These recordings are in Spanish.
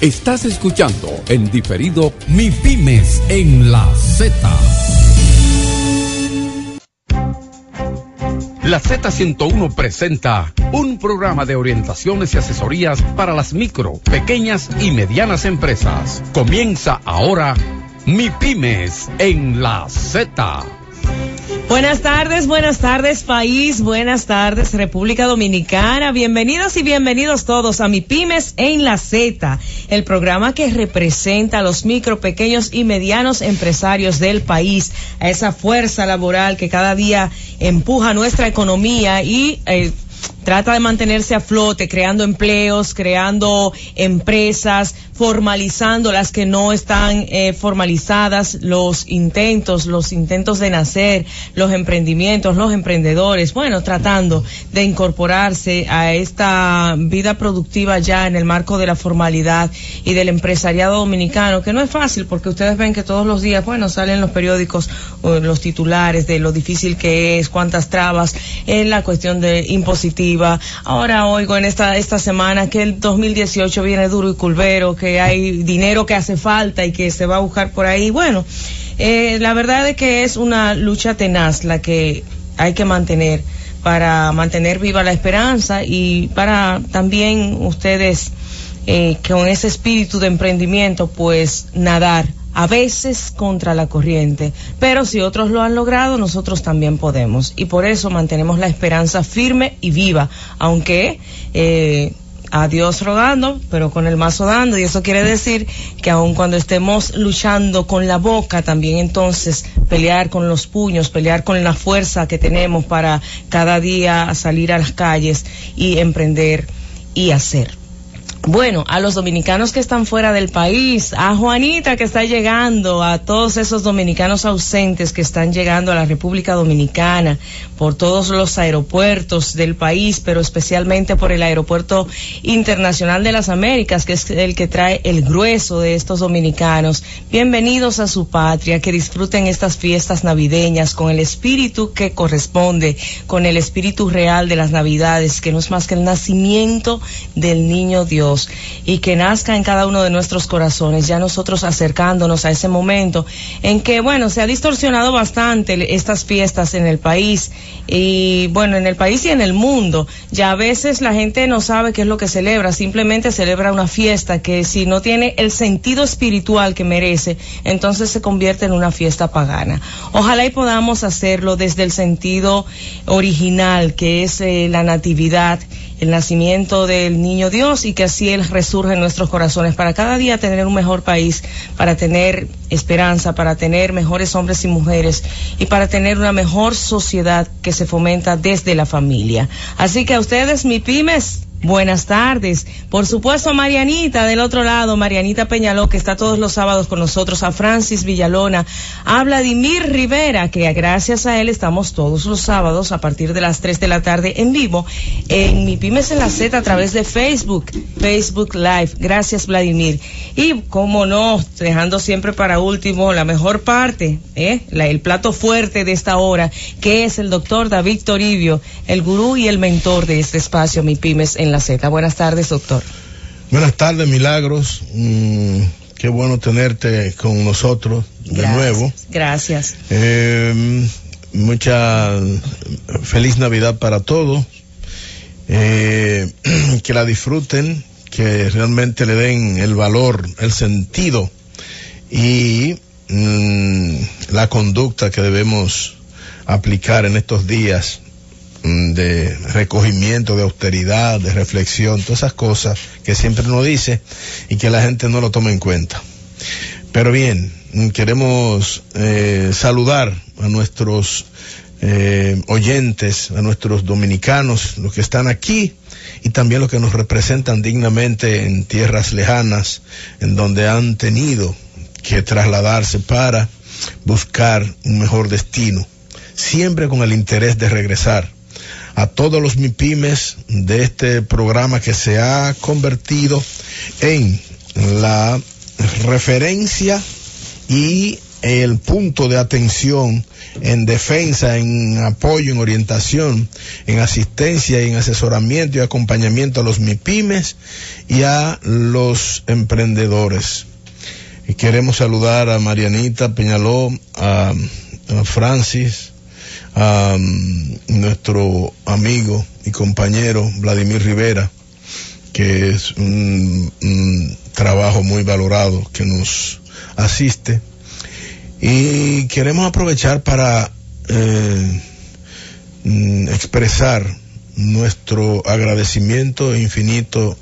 Estás escuchando en diferido Mi Pymes en la Z. La Z101 presenta un programa de orientaciones y asesorías para las micro, pequeñas y medianas empresas. Comienza ahora Mi Pymes en la Z. Buenas tardes país, buenas tardes República Dominicana, bienvenidas y bienvenidos todos a Mi Pymes en la Z, el programa que representa a los micro, pequeños y medianos empresarios del país, a esa fuerza laboral que cada día empuja nuestra economía y trata de mantenerse a flote, creando empleos, creando empresas, formalizando las que no están formalizadas, los intentos de nacer, los emprendimientos, los emprendedores, bueno, tratando de incorporarse a esta vida productiva ya en el marco de la formalidad y del empresariado dominicano, que no es fácil porque ustedes ven que todos los días, bueno, salen los periódicos, los titulares de lo difícil que es, cuántas trabas, en la cuestión de impositiva. Ahora oigo en esta semana que el 2018 viene duro y culvero, que hay dinero que hace falta y que se va a buscar por ahí. Bueno, la verdad es que es una lucha tenaz la que hay que mantener para mantener viva la esperanza y para también ustedes con ese espíritu de emprendimiento, pues nadar a veces contra la corriente, pero si otros lo han logrado, nosotros también podemos, y por eso mantenemos la esperanza firme y viva, aunque a Dios rogando, pero con el mazo dando, y eso quiere decir que aun cuando estemos luchando con la boca, también entonces pelear con los puños, pelear con la fuerza que tenemos para cada día salir a las calles y emprender y hacer. Bueno, a los dominicanos que están fuera del país, a Juanita que está llegando, a todos esos dominicanos ausentes que están llegando a la República Dominicana por todos los aeropuertos del país, pero especialmente por el Aeropuerto Internacional de las Américas, que es el que trae el grueso de estos dominicanos. Bienvenidos a su patria, que disfruten estas fiestas navideñas con el espíritu que corresponde, con el espíritu real de las Navidades, que no es más que el nacimiento del niño Dios, y que nazca en cada uno de nuestros corazones, ya nosotros acercándonos a ese momento en que, bueno, se ha distorsionado bastante estas fiestas en el país y, bueno, en el país y en el mundo. Ya a veces la gente no sabe qué es lo que celebra, simplemente celebra una fiesta que si no tiene el sentido espiritual que merece, entonces se convierte en una fiesta pagana. Ojalá y podamos hacerlo desde el sentido original, que es la natividad, el nacimiento del niño Dios, y que así Él resurge en nuestros corazones para cada día tener un mejor país, para tener esperanza, para tener mejores hombres y mujeres y para tener una mejor sociedad que se fomenta desde la familia. Así que a ustedes, Mi Pymes, buenas tardes. Por supuesto, Marianita del otro lado, Marianita Peñaló, que está todos los sábados con nosotros, a Francis Villalona, a Vladimir Rivera, que gracias a él estamos todos los sábados a partir de las 3 de la tarde en vivo en Mi Pymes en la Z a través de Facebook Live. Gracias, Vladimir. Y como no, dejando siempre para último la mejor parte, el plato fuerte de esta hora, que es el doctor David Toribio, el gurú y el mentor de este espacio Mi Pymes en la Z. Buenas tardes, doctor. Buenas tardes, Milagros. Qué bueno tenerte con nosotros de nuevo. Gracias. Mucha feliz Navidad para todos. Que la disfruten, que realmente le den el valor, el sentido y la conducta que debemos aplicar en estos días de recogimiento, de austeridad, de reflexión, todas esas cosas que siempre nos dice y que la gente no lo toma en cuenta. Pero bien, queremos saludar a nuestros oyentes, a nuestros dominicanos, los que están aquí y también los que nos representan dignamente en tierras lejanas, en donde han tenido que trasladarse para buscar un mejor destino, siempre con el interés de regresar. A todos los Mi Pymes de este programa que se ha convertido en la referencia y el punto de atención en defensa, en apoyo, en orientación, en asistencia y en asesoramiento y acompañamiento a los MIPYMES y a los emprendedores. Y queremos saludar a Marianita Peñaló, a Francis, a nuestro amigo y compañero Vladimir Rivera, que es un trabajo muy valorado que nos asiste. Y queremos aprovechar para expresar nuestro agradecimiento infinito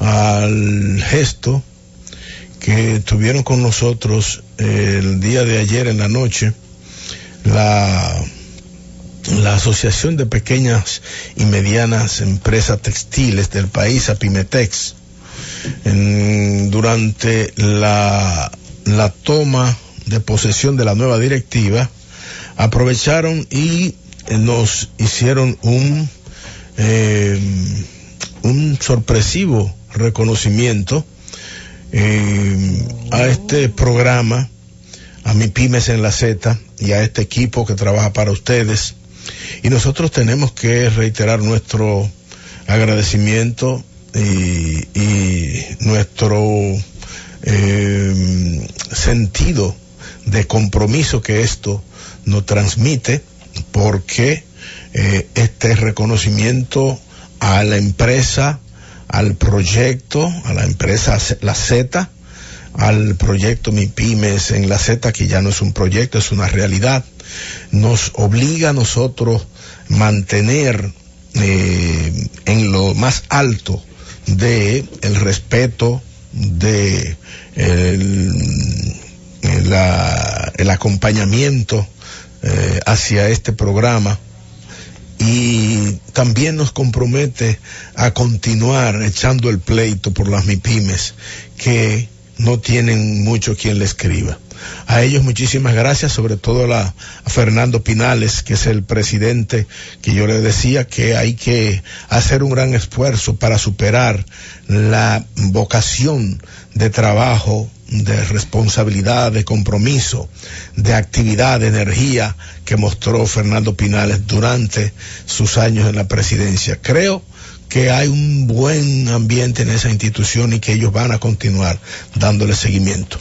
al gesto que tuvieron con nosotros el día de ayer en la noche la Asociación de Pequeñas y Medianas Empresas Textiles del país, APYMETEX, durante la toma de posesión de la nueva directiva. Aprovecharon y nos hicieron un sorpresivo reconocimiento a este programa, a Mi Pymes en la Z y a este equipo que trabaja para ustedes. Y nosotros tenemos que reiterar nuestro agradecimiento y nuestro sentido de compromiso que esto nos transmite, porque este reconocimiento a la empresa, al proyecto, a la empresa La Z, al proyecto Mi Pymes en la Z, que ya no es un proyecto, es una realidad, nos obliga a nosotros mantener en lo más alto del respeto de el acompañamiento hacia este programa, y también nos compromete a continuar echando el pleito por las MIPYMES, que no tienen mucho quien le escriba. A ellos muchísimas gracias, sobre todo a Fernando Pinales, que es el presidente, que yo le decía que hay que hacer un gran esfuerzo para superar la vocación de trabajo, de responsabilidad, de compromiso, de actividad, de energía que mostró Fernando Pinales durante sus años en la presidencia. Creo que hay un buen ambiente en esa institución y que ellos van a continuar dándole seguimiento.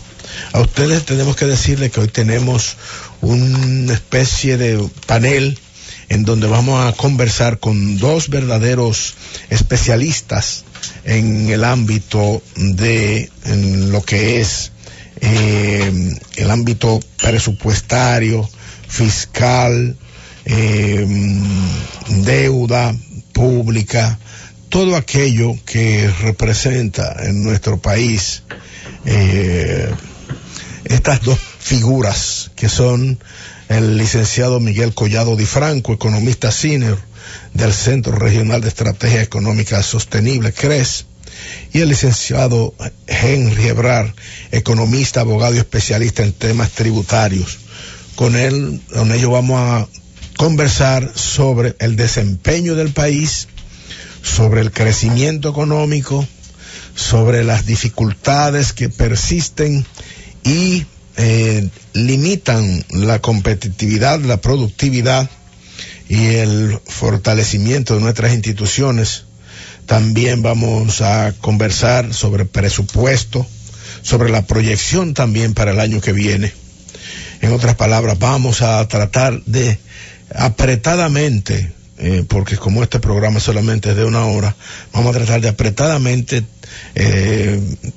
A ustedes tenemos que decirles que hoy tenemos una especie de panel en donde vamos a conversar con dos verdaderos especialistas en el ámbito de lo que es el ámbito presupuestario, fiscal, deuda pública, todo aquello que representa en nuestro país estas dos figuras, que son el licenciado Miguel Collado Di Franco, economista senior del Centro Regional de Estrategia Económica Sostenible, CRES, y el licenciado Henry Hebrard, economista, abogado y especialista en temas tributarios. Con ellos vamos a conversar sobre el desempeño del país, sobre el crecimiento económico, sobre las dificultades que persisten y limitan la competitividad, la productividad y el fortalecimiento de nuestras instituciones. También vamos a conversar sobre presupuesto, sobre la proyección también para el año que viene. En otras palabras, vamos a tratar de apretadamente, porque como este programa solamente es de una hora, vamos a tratar de apretadamente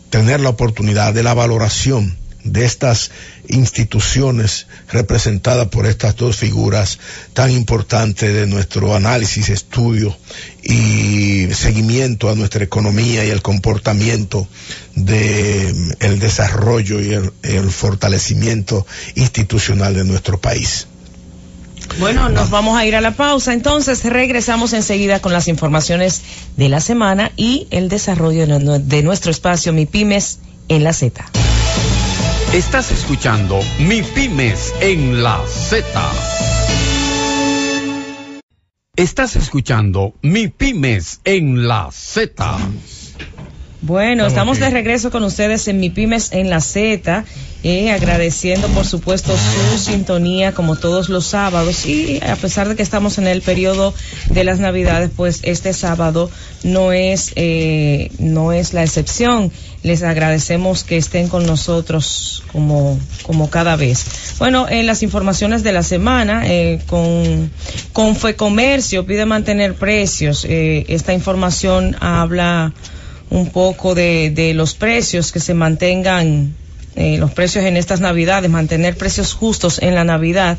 tener la oportunidad de la valoración de estas instituciones representadas por estas dos figuras tan importantes de nuestro análisis, estudio y seguimiento a nuestra economía y el comportamiento del desarrollo y el fortalecimiento institucional de nuestro país. Bueno, nos vamos a ir a la pausa, entonces regresamos enseguida con las informaciones de la semana y el desarrollo de nuestro espacio Mi Pymes en la Z. Estás escuchando Mi Pymes en la Z. Estás escuchando Mi Pymes en la Z. Bueno, estamos de regreso con ustedes en Mi Pymes en la Z, agradeciendo por supuesto su sintonía como todos los sábados, y a pesar de que estamos en el periodo de las Navidades, pues este sábado no es la excepción. Les agradecemos que estén con nosotros como cada vez. Bueno, en las informaciones de la semana, con Confecomercio pide mantener precios. Esta información habla un poco de los precios, que se mantengan los precios en estas Navidades, mantener precios justos en la Navidad.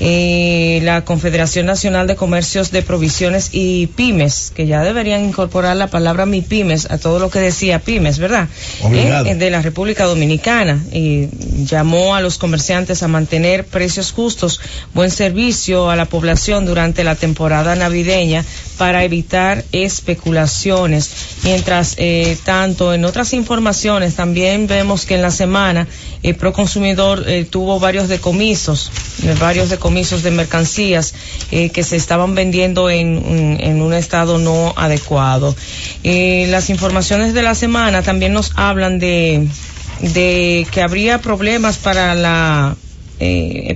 La Confederación Nacional de Comercios de Provisiones y Pymes, que ya deberían incorporar la palabra Mi Pymes a todo lo que decía Pymes, ¿verdad? De la República Dominicana, llamó a los comerciantes a mantener precios justos, buen servicio a la población durante la temporada navideña para evitar especulaciones. Mientras tanto, en otras informaciones también vemos que en la semana Proconsumidor tuvo varios decomisos de mercancías que se estaban vendiendo en un estado no adecuado. Las informaciones de la semana también nos hablan de que habría problemas para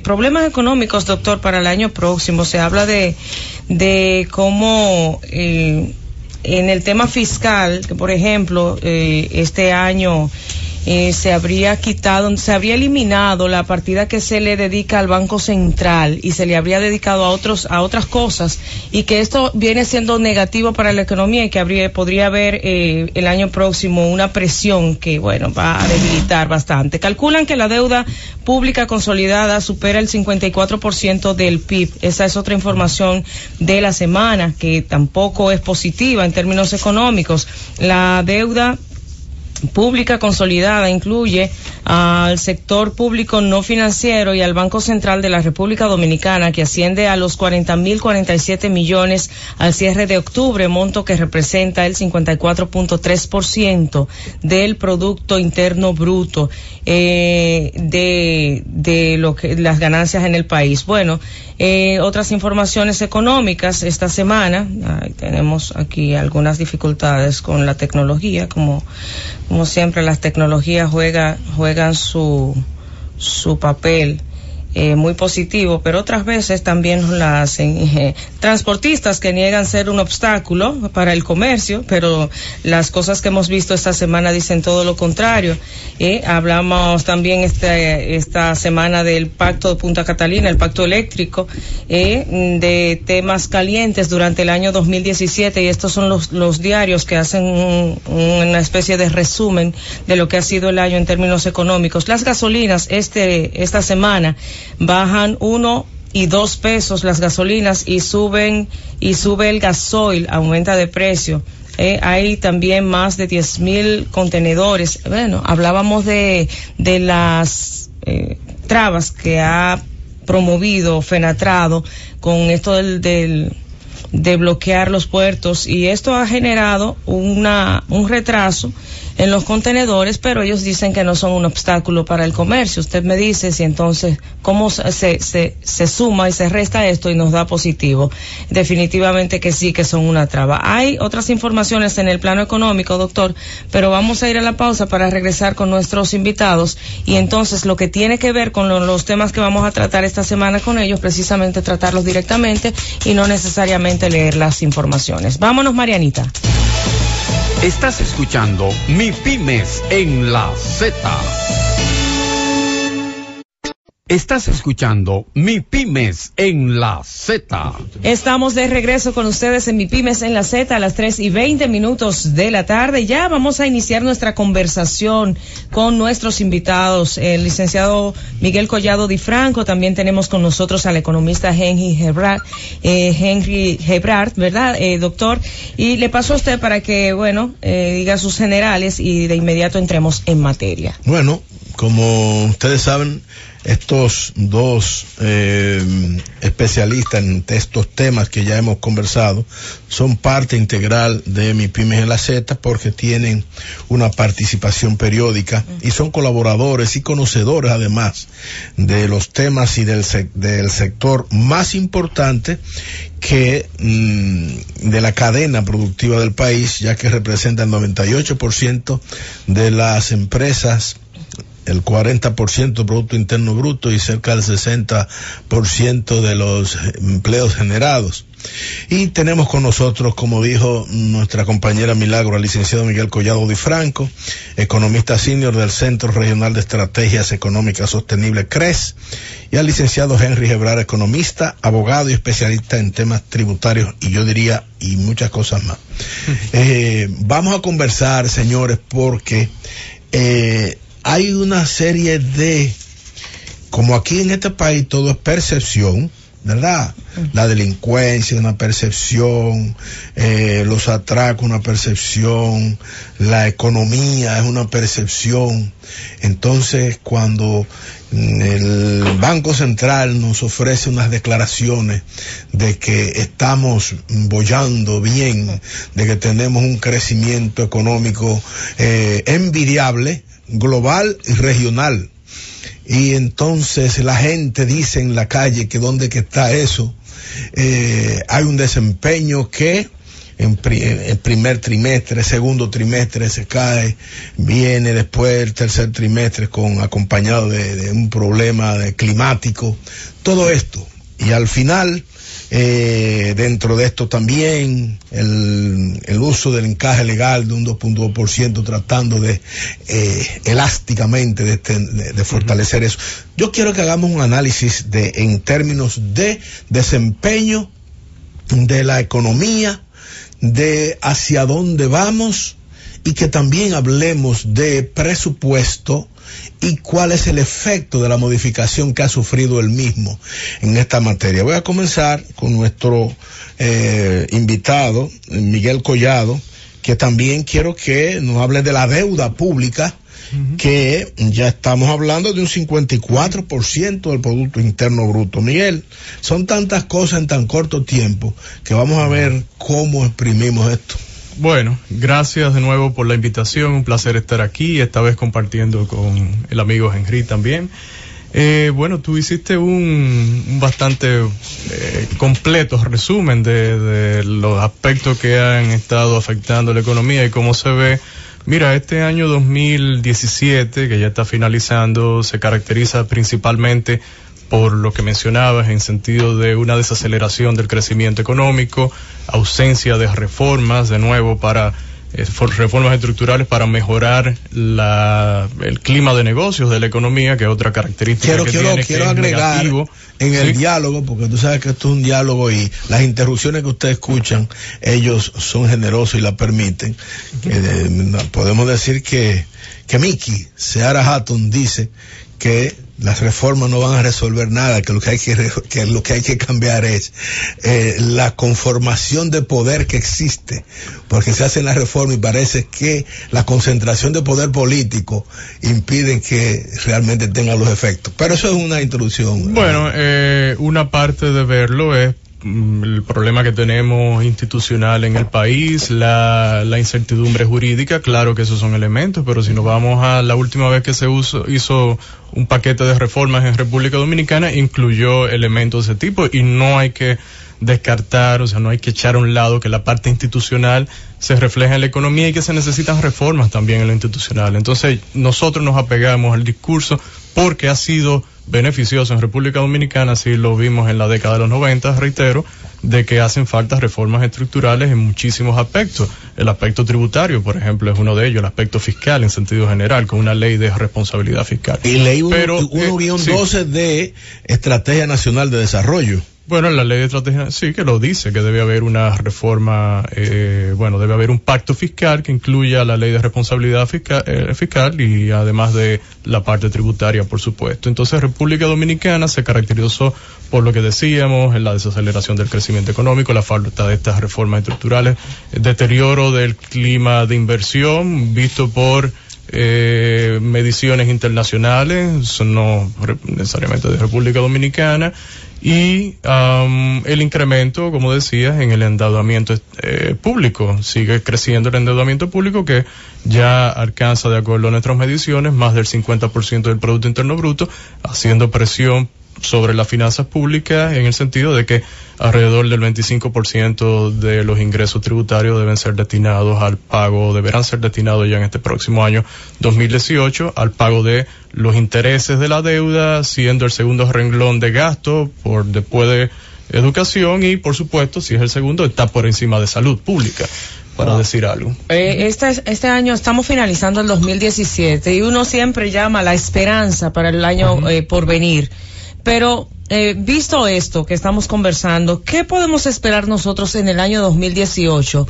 problemas económicos, doctor, para el año próximo. Se habla de cómo en el tema fiscal, que por ejemplo este año se habría eliminado la partida que se le dedica al Banco Central y se le habría dedicado a otras cosas, y que esto viene siendo negativo para la economía, y que podría haber el año próximo una presión que, bueno, va a debilitar bastante. Calculan que la deuda pública consolidada supera el 54% del PIB. Esa es otra información de la semana que tampoco es positiva en términos económicos. La deuda pública consolidada incluye al sector público no financiero y al Banco Central de la República Dominicana, que asciende a los 40.047 millones al cierre de octubre, monto que representa el 54.3% del Producto Interno Bruto de lo que las ganancias en el país. Bueno, otras informaciones económicas esta semana. Tenemos aquí algunas dificultades con la tecnología, como siempre las tecnologías juegan su papel muy positivo, pero otras veces también la hacen. Transportistas que niegan ser un obstáculo para el comercio, pero las cosas que hemos visto esta semana dicen todo lo contrario. Hablamos también esta semana del pacto de Punta Catalina, el pacto eléctrico, de temas calientes durante el año 2017, y estos son los diarios que hacen una especie de resumen de lo que ha sido el año en términos económicos. Las gasolinas esta semana bajan 1 y 2 pesos las gasolinas, y sube el gasoil, aumenta de precio. Hay también más de 10.000 contenedores. Bueno, hablábamos de las trabas que ha promovido Fenatrado con esto de bloquear los puertos, y esto ha generado un retraso en los contenedores, pero ellos dicen que no son un obstáculo para el comercio. Usted me dice si entonces cómo se suma y se resta esto y nos da positivo. Definitivamente que sí, que son una traba. Hay otras informaciones en el plano económico, doctor, pero vamos a ir a la pausa para regresar con nuestros invitados, y entonces lo que tiene que ver con los temas que vamos a tratar esta semana con ellos, precisamente tratarlos directamente y no necesariamente leer las informaciones. Vámonos, Marianita. Estás escuchando Mi Pymes en la Z. Estás escuchando Mi Pymes en la Z. Estamos de regreso con ustedes en Mi Pymes en la Z a las 3:20 de la tarde. Ya vamos a iniciar nuestra conversación con nuestros invitados. El licenciado Miguel Collado Di Franco, también tenemos con nosotros al economista Henry Hebrard, ¿verdad, doctor? Y le paso a usted para que, bueno, diga sus generales y de inmediato entremos en materia. Bueno, como ustedes saben, estos dos especialistas en estos temas que ya hemos conversado son parte integral de Mi Pymes en la Z, porque tienen una participación periódica y son colaboradores y conocedores además de los temas y del sector más importante que de la cadena productiva del país, ya que representa el 98% de las empresas, el 40% del Producto Interno Bruto y cerca del 60% de los empleos generados. Y tenemos con nosotros, como dijo nuestra compañera Milagro, al licenciado Miguel Collado Di Franco, economista senior del Centro Regional de Estrategias Económicas Sostenibles, CRES, y al licenciado Henry Hebrard, economista, abogado y especialista en temas tributarios, y yo diría, y muchas cosas más. Vamos a conversar, señores, porque hay una serie de, como aquí en este país todo es percepción, ¿verdad? La delincuencia, una percepción, los atracos, una percepción, la economía es una percepción. Entonces, cuando el Banco Central nos ofrece unas declaraciones de que estamos boyando bien, de que tenemos un crecimiento económico envidiable, global y regional, y entonces la gente dice en la calle que dónde que está eso, hay un desempeño que en primer trimestre, segundo trimestre se cae, viene después el tercer trimestre acompañado de un problema climático, todo esto, y al final dentro de esto también el uso del encaje legal de un 2.2%, tratando de elásticamente de fortalecer eso. Yo quiero que hagamos un análisis en términos de desempeño de la economía, de hacia dónde vamos, y que también hablemos de presupuesto y cuál es el efecto de la modificación que ha sufrido el mismo en esta materia. Voy a comenzar con nuestro invitado, Miguel Collado, que también quiero que nos hable de la deuda pública, que ya estamos hablando de un 54% del Producto Interno Bruto. Miguel, son tantas cosas en tan corto tiempo que vamos a ver cómo exprimimos esto. Bueno, gracias de nuevo por la invitación, un placer estar aquí, esta vez compartiendo con el amigo Henry también. Bueno, tú hiciste un bastante completo resumen de los aspectos que han estado afectando la economía y cómo se ve. Mira, este año 2017, que ya está finalizando, se caracteriza principalmente por lo que mencionabas, en sentido de una desaceleración del crecimiento económico, ausencia de reformas, de nuevo, para reformas estructurales para mejorar el clima de negocios de la economía, que es otra característica que quiero agregar negativo. En el diálogo, porque tú sabes que esto es un diálogo y las interrupciones que ustedes escuchan, ellos son generosos y las permiten. Podemos decir que Miki Seara Hatton dice que las reformas no van a resolver nada, que lo que hay que cambiar es la conformación de poder que existe, porque se hacen las reformas y parece que la concentración de poder político impide que realmente tengan los efectos. Pero eso es una introducción. Bueno, una parte de verlo es el problema que tenemos institucional en el país, la incertidumbre jurídica. Claro que esos son elementos, pero si nos vamos a la última vez que se hizo un paquete de reformas en República Dominicana, incluyó elementos de ese tipo, y no hay que descartar, o sea, no hay que echar a un lado que la parte institucional se refleja en la economía y que se necesitan reformas también en lo institucional. Entonces, nosotros nos apegamos al discurso porque ha sido beneficioso en República Dominicana, así lo vimos en la década de los 90, reitero, de que hacen falta reformas estructurales en muchísimos aspectos. El aspecto tributario, por ejemplo, es uno de ellos, el aspecto fiscal en sentido general, con una ley de responsabilidad fiscal. Y ley 1-12 de Estrategia Nacional de Desarrollo. Bueno, la ley de estrategia sí que lo dice, que debe haber una reforma, debe haber un pacto fiscal que incluya la ley de responsabilidad fiscal y además de la parte tributaria, por supuesto. Entonces, República Dominicana se caracterizó por lo que decíamos, en la desaceleración del crecimiento económico, la falta de estas reformas estructurales, el deterioro del clima de inversión visto por mediciones internacionales, son no necesariamente de República Dominicana, y el incremento, como decías, en el endeudamiento público. Sigue creciendo el endeudamiento público, que ya alcanza, de acuerdo a nuestras mediciones, más del 50% del Producto Interno Bruto, haciendo presión sobre las finanzas públicas, en el sentido de que alrededor del 25% de los ingresos tributarios deben ser destinados al pago, deberán ser destinados ya en este próximo año 2018 al pago de los intereses de la deuda, siendo el segundo renglón de gasto por después de educación, y por supuesto, si es el segundo, está por encima de salud pública, para decir algo. Este año estamos finalizando el 2017 y uno siempre llama la esperanza para el año por venir. Pero visto esto que estamos conversando, ¿qué podemos esperar nosotros en el año 2018?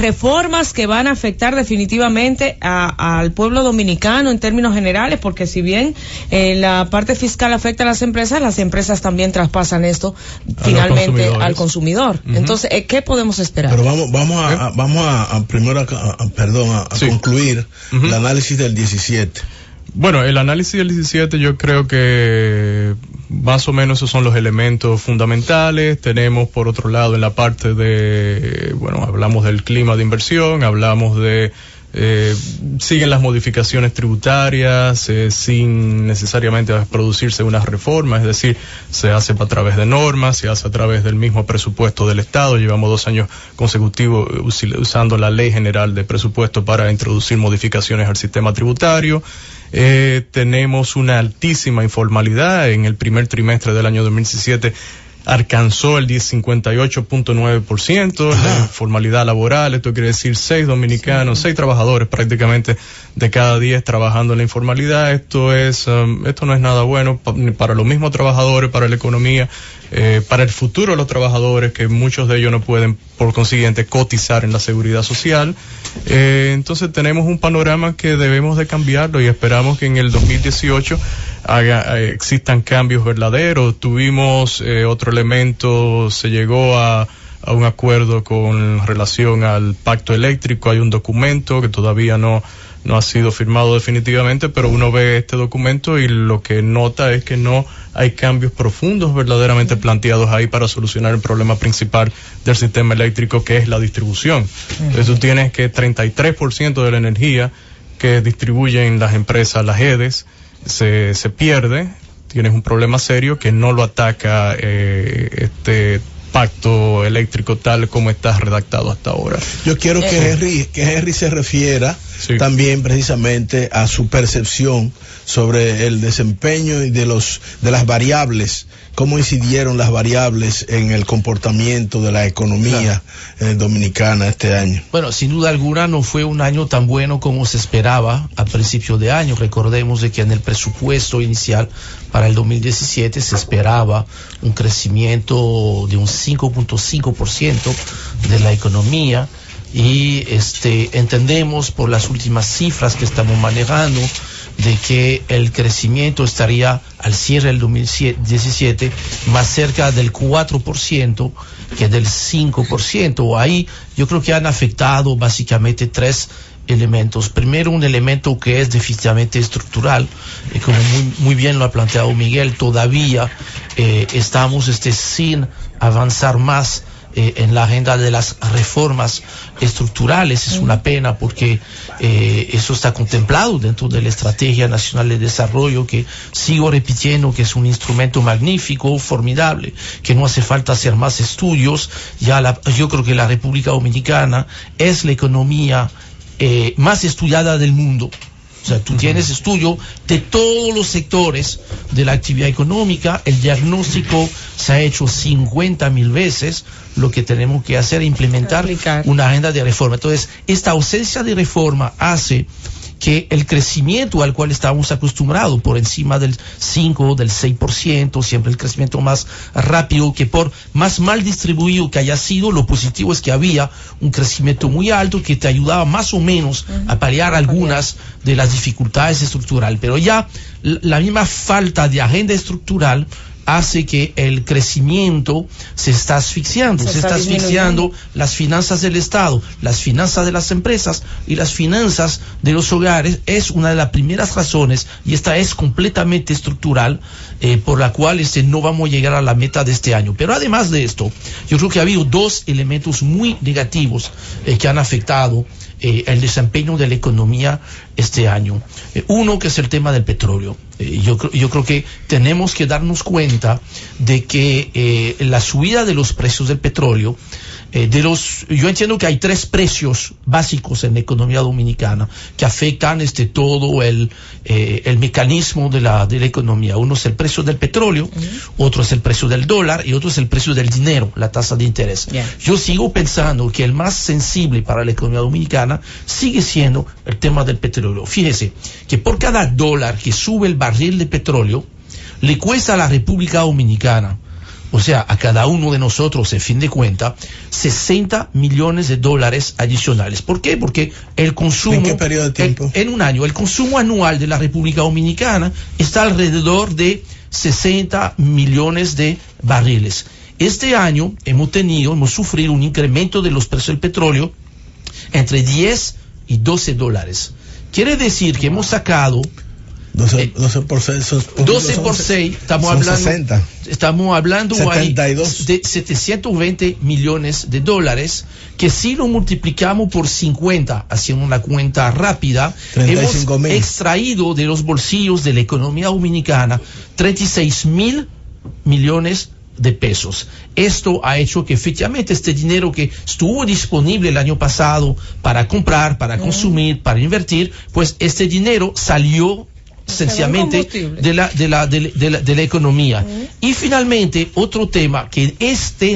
Reformas que van a afectar definitivamente al pueblo dominicano en términos generales, porque si bien la parte fiscal afecta a las empresas también traspasan esto finalmente al consumidor. Entonces, ¿qué podemos esperar? Pero vamos a concluir el análisis del 17. Bueno, el análisis del 17, yo creo que más o menos esos son los elementos fundamentales. Tenemos, por otro lado, en la parte de, bueno, hablamos del clima de inversión, hablamos de, siguen las modificaciones tributarias sin necesariamente producirse una reforma, es decir, se hace a través de normas, se hace a través del mismo presupuesto del Estado. Llevamos 2 años consecutivos usando la Ley General de Presupuesto para introducir modificaciones al sistema tributario. Tenemos una altísima informalidad. En el primer trimestre del año 2017 alcanzó el 58.9%, la informalidad laboral. Esto quiere decir 6 dominicanos, 6 trabajadores prácticamente de cada 10 trabajando en la informalidad. Esto no es nada bueno para los mismos trabajadores, para la economía, para el futuro de los trabajadores, que muchos de ellos no pueden, por consiguiente, cotizar en la seguridad social. Entonces tenemos un panorama que debemos de cambiarlo, y esperamos que en el 2018 existan cambios verdaderos. Tuvimos otro elemento, se llegó a un acuerdo con relación al pacto eléctrico. Hay un documento que todavía no ha sido firmado definitivamente, pero uno ve este documento y lo que nota es que no hay cambios profundos verdaderamente planteados ahí para solucionar el problema principal del sistema eléctrico, que es la distribución. Entonces tú tienes que 33% de la energía que distribuyen las empresas, las EDES, se pierde. Tienes un problema serio que no lo ataca este pacto eléctrico tal como está redactado hasta ahora. Yo quiero que Henry se refiera también precisamente a su percepción sobre el desempeño y de las variables, cómo incidieron las variables en el comportamiento de la economía dominicana este año. Bueno, sin duda alguna no fue un año tan bueno como se esperaba a principios de año. Recordemos de que en el presupuesto inicial para el 2017 se esperaba un crecimiento de un 5.5% de la economía, y entendemos por las últimas cifras que estamos manejando de que el crecimiento estaría al cierre del 2017 más cerca del 4% que del 5%. Ahí yo creo que han afectado básicamente 3 elementos. Primero, un elemento que es definitivamente estructural, como muy bien lo ha planteado Miguel. Todavía estamos sin avanzar más en la agenda de las reformas estructurales. Es una pena, porque eso está contemplado dentro de la Estrategia Nacional de Desarrollo, que sigo repitiendo que es un instrumento magnífico, formidable, que no hace falta hacer más estudios. Yo creo que la República Dominicana es la economía más estudiada del mundo. O sea, tú tienes estudio de todos los sectores de la actividad económica. El diagnóstico se ha hecho 50,000 veces. Lo que tenemos que hacer es implementar una agenda de reforma. Entonces, esta ausencia de reforma hace que el crecimiento al cual estábamos acostumbrados, por encima del 5, del 6%, siempre el crecimiento más rápido, que por más mal distribuido que haya sido, lo positivo es que había un crecimiento muy alto que te ayudaba más o menos a paliar algunas de las dificultades estructurales. Pero ya la misma falta de agenda estructural hace que el crecimiento se está asfixiando las finanzas del Estado, las finanzas de las empresas y las finanzas de los hogares. Es una de las primeras razones, y esta es completamente estructural, por la cual no vamos a llegar a la meta de este año. Pero además de esto, yo creo que ha habido dos elementos muy negativos que han afectado el desempeño de la economía este año. Uno, que es el tema del petróleo. Yo creo que tenemos que darnos cuenta de que la subida de los precios del petróleo, yo entiendo que hay tres precios básicos en la economía dominicana que afectan todo el mecanismo de la economía. Uno es el precio del petróleo, otro es el precio del dólar y otro es el precio del dinero, la tasa de interés. Yeah. Yo sigo pensando que el más sensible para la economía dominicana sigue siendo el tema del petróleo. Fíjese que por cada dólar que sube el barril de petróleo, le cuesta a la República Dominicana, o sea, a cada uno de nosotros, en fin de cuenta, 60 millones de dólares adicionales. ¿Por qué? Porque el consumo... ¿En qué periodo de tiempo? En un año. El consumo anual de la República Dominicana está alrededor de 60 millones de barriles. Este año hemos sufrido un incremento de los precios del petróleo entre 10 y 12 dólares. Quiere decir que hemos sacado... 12 por 6, estamos hablando 72. De 720 millones de dólares, que si lo multiplicamos por 50, haciendo una cuenta rápida, hemos extraído de los bolsillos de la economía dominicana 36 mil millones de pesos. Esto ha hecho que efectivamente este dinero que estuvo disponible el año pasado para comprar, para consumir, para invertir, pues este dinero salió esencialmente de la economía. Y finalmente, otro tema que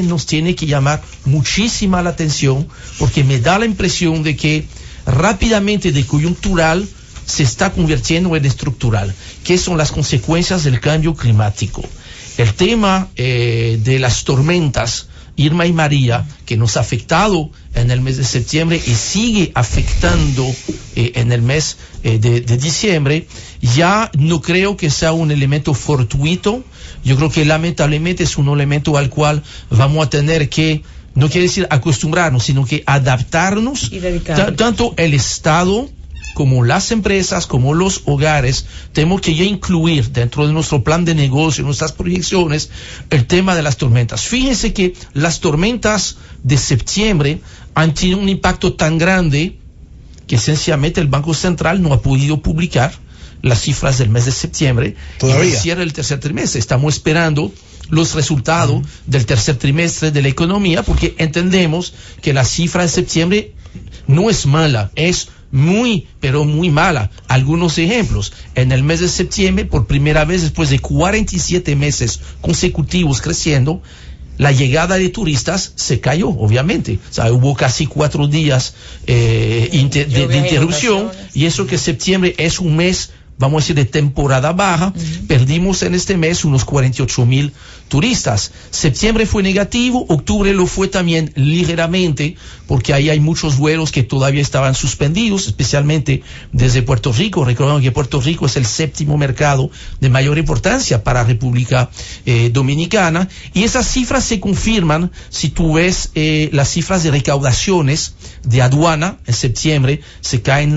nos tiene que llamar muchísima la atención, porque me da la impresión de que rápidamente de coyuntural se está convirtiendo en estructural, que son las consecuencias del cambio climático. El tema de las tormentas Irma y María, que nos ha afectado en el mes de septiembre y sigue afectando en el mes de diciembre, ya no creo que sea un elemento fortuito. Yo creo que lamentablemente es un elemento al cual vamos a tener que, no quiere decir acostumbrarnos, sino que adaptarnos, y tanto el Estado como las empresas, como los hogares. Tenemos que ya incluir dentro de nuestro plan de negocio, nuestras proyecciones, el tema de las tormentas. Fíjense que las tormentas de septiembre han tenido un impacto tan grande que esencialmente el Banco Central no ha podido publicar las cifras del mes de septiembre. Todavía. Y cierra el tercer trimestre. Estamos esperando los resultados del tercer trimestre de la economía, porque entendemos que la cifra de septiembre no es mala, es muy, pero muy mala. Algunos ejemplos: en el mes de septiembre, por primera vez después de 47 meses consecutivos creciendo, la llegada de turistas se cayó, obviamente. O sea, hubo casi 4 días de interrupción, y eso que septiembre es un mes, vamos a decir, de temporada baja. Perdimos en este mes unos 48,000 turistas. Septiembre fue negativo, octubre lo fue también ligeramente, porque ahí hay muchos vuelos que todavía estaban suspendidos, especialmente desde Puerto Rico. Recordemos que Puerto Rico es el 7º mercado de mayor importancia para República Dominicana, y esas cifras se confirman si tú ves las cifras de recaudaciones de aduana. En septiembre se caen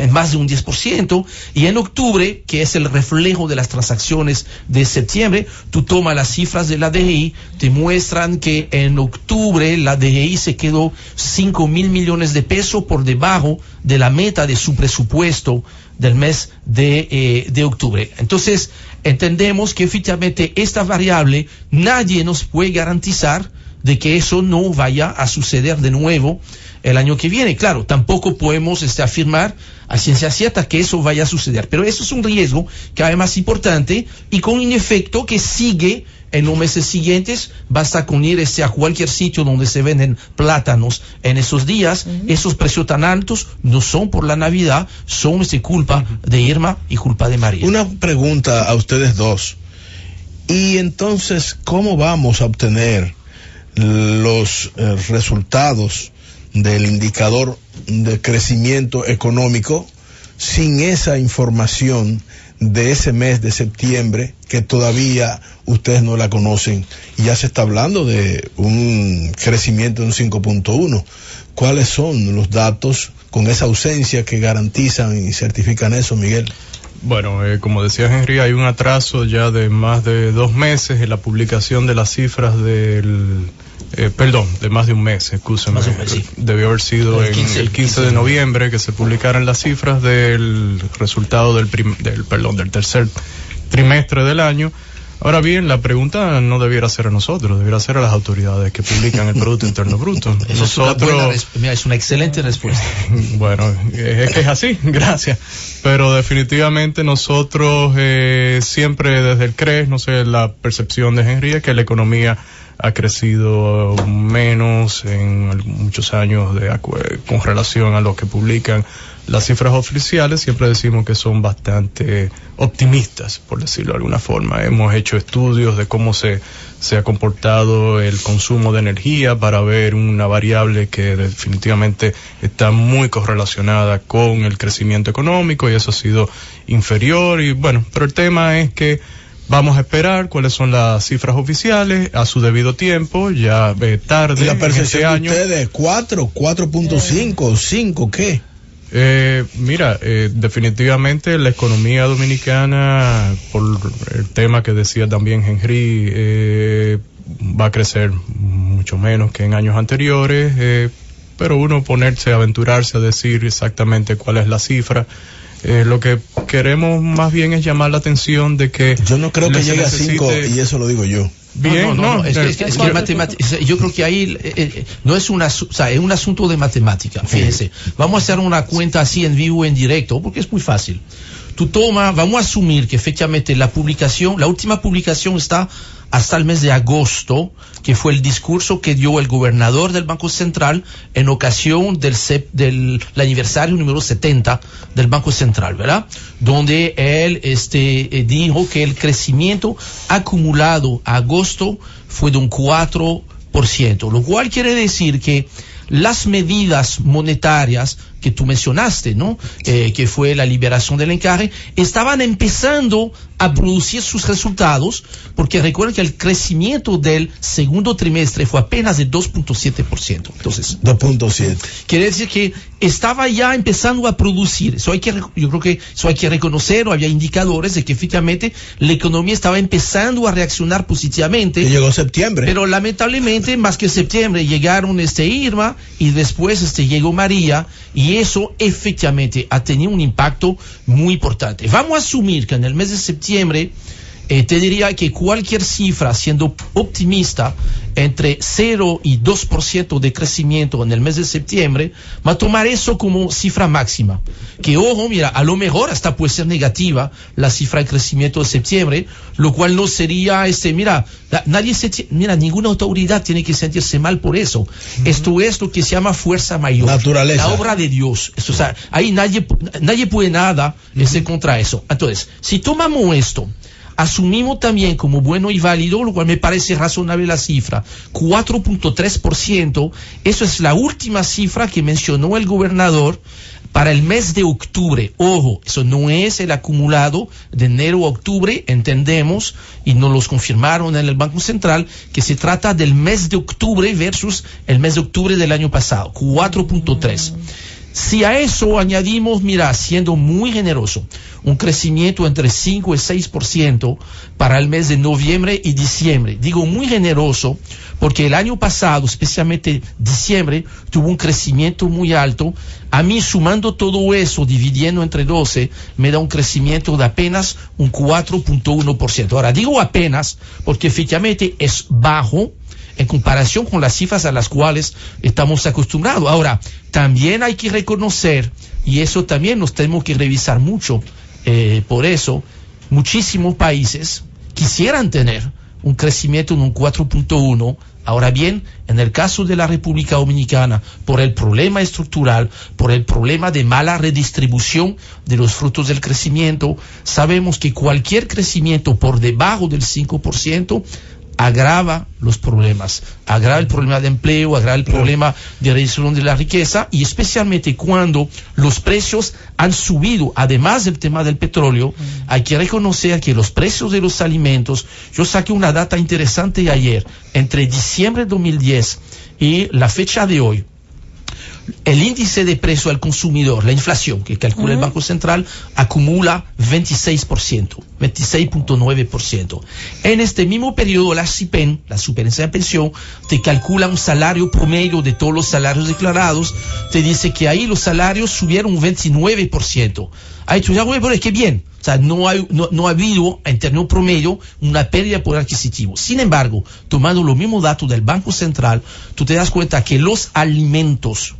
en más de un 10%, y en octubre, que es el reflejo de las transacciones de septiembre, tú tomas las cifras de la DGI, te muestran que en octubre la DGI se quedó 5,000 millones de pesos por debajo de la meta de su presupuesto del mes de octubre. Entonces, entendemos que efectivamente esta variable nadie nos puede garantizar de que eso no vaya a suceder de nuevo el año que viene. Claro, tampoco podemos afirmar a ciencia cierta que eso vaya a suceder, pero eso es un riesgo cada vez más importante y con un efecto que sigue en los meses siguientes. Basta con ir a cualquier sitio donde se venden plátanos en esos días. Esos precios tan altos no son por la Navidad, son culpa de Irma y culpa de María. Una pregunta a ustedes dos. Y entonces, ¿cómo vamos a obtener los resultados del indicador de crecimiento económico sin esa información de ese mes de septiembre, que todavía ustedes no la conocen, y ya se está hablando de un crecimiento de un 5.1. ¿Cuáles son los datos con esa ausencia que garantizan y certifican eso, Miguel? Bueno, como decía Henry, hay un atraso ya de más de 2 meses en la publicación de las cifras del... perdón, de más de un mes, excúsenme. Sí. Debió haber sido el 15 de noviembre que se publicaran las cifras del resultado del tercer trimestre del año. Ahora bien, la pregunta no debiera ser a nosotros, debiera ser a las autoridades que publican el Producto Interno Bruto. Mira, es una excelente respuesta. Bueno, es que es así, gracias. Pero definitivamente nosotros siempre desde el CRES, no sé, la percepción de Henry es que la economía ha crecido menos en muchos años con relación a lo que publican las cifras oficiales. Siempre decimos que son bastante optimistas, por decirlo de alguna forma. Hemos hecho estudios de cómo se ha comportado el consumo de energía para ver una variable que definitivamente está muy correlacionada con el crecimiento económico, y eso ha sido inferior. Y bueno, pero el tema es que vamos a esperar cuáles son las cifras oficiales a su debido tiempo, ya tarde. ¿Y la percepción de ustedes? ¿4.5? ¿Qué? Mira, definitivamente la economía dominicana, por el tema que decía también Henry, va a crecer mucho menos que en años anteriores, pero uno aventurarse a decir exactamente cuál es la cifra. Lo que queremos más bien es llamar la atención de que... Yo no creo que llegue a 5, y eso lo digo yo. Bien, no. Yo creo que ahí no es es un asunto de matemática. Fíjense, vamos a hacer una cuenta así en vivo, en directo, porque es muy fácil. Vamos a asumir que efectivamente la última publicación está hasta el mes de agosto, que fue el discurso que dio el gobernador del Banco Central en ocasión del aniversario número 70 del Banco Central, ¿verdad? Donde él dijo que el crecimiento acumulado a agosto fue de un 4%, lo cual quiere decir que las medidas monetarias que tú mencionaste, ¿no? Que fue la liberación del encaje, estaban empezando a producir sus resultados, porque recuerden que el crecimiento del segundo trimestre fue apenas de 2.7%. Entonces, 2.7. Quiere decir que estaba ya empezando a producir. Yo creo que eso hay que reconocerlo. Había indicadores de que efectivamente la economía estaba empezando a reaccionar positivamente. Y llegó septiembre. Pero lamentablemente, más que septiembre, llegaron Irma, y después llegó María, y eso efectivamente ha tenido un impacto muy importante. Vamos a asumir que en el mes de septiembre, te diría que cualquier cifra, siendo optimista, entre 0 y 2% de crecimiento en el mes de septiembre, va a tomar eso como cifra máxima. Que ojo, mira, a lo mejor hasta puede ser negativa la cifra de crecimiento de septiembre, lo cual no sería ninguna autoridad tiene que sentirse mal por eso. Esto es lo que se llama fuerza mayor. Naturaleza. La obra de Dios. Esto, ahí nadie puede nada contra eso. Entonces, si tomamos esto, asumimos también como bueno y válido, lo cual me parece razonable la cifra, 4.3%, eso es la última cifra que mencionó el gobernador para el mes de octubre. Ojo, eso no es el acumulado de enero a octubre, entendemos, y nos los confirmaron en el Banco Central, que se trata del mes de octubre versus el mes de octubre del año pasado, 4.3%. Si a eso añadimos, mira, siendo muy generoso, un crecimiento entre 5 y 6% para el mes de noviembre y diciembre. Digo muy generoso porque el año pasado, especialmente diciembre, tuvo un crecimiento muy alto. A mí, sumando todo eso, dividiendo entre 12, me da un crecimiento de apenas un 4.1%. Ahora, digo apenas porque efectivamente es bajo en comparación con las cifras a las cuales estamos acostumbrados. Ahora, también hay que reconocer, y eso también nos tenemos que revisar mucho, por eso muchísimos países quisieran tener un crecimiento en un 4.1%. Ahora bien, en el caso de la República Dominicana, por el problema estructural, por el problema de mala redistribución de los frutos del crecimiento, sabemos que cualquier crecimiento por debajo del 5%, agrava los problemas, agrava el problema de empleo, agrava el problema de redistribución de la riqueza, y especialmente cuando los precios han subido, además del tema del petróleo, hay que reconocer que los precios de los alimentos, yo saqué una data interesante ayer, entre diciembre de 2010 y la fecha de hoy, el índice de precio al consumidor, la inflación que calcula el Banco Central, acumula 26%, 26.9%. En este mismo periodo, la CIPEN, la Superintendencia de Pensión, te calcula un salario promedio de todos los salarios declarados, te dice que ahí los salarios subieron un 29%. Ahí tú dices, bueno, qué bien. O sea, no ha habido, en términos promedio, una pérdida de poder adquisitivo. Sin embargo, tomando los mismos datos del Banco Central, tú te das cuenta que los alimentos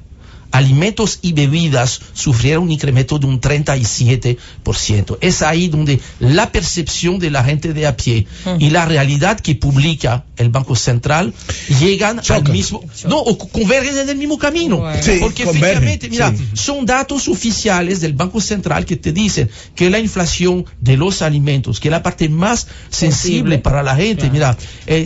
y bebidas sufrieron un incremento de un 37%. Es ahí donde la percepción de la gente de a pie y la realidad que publica el Banco Central llegan al mismo... No, o convergen en el mismo camino. Bueno. Sí, porque efectivamente, mira, son datos oficiales del Banco Central que te dicen que la inflación de los alimentos, que es la parte más sensible para la gente, mira,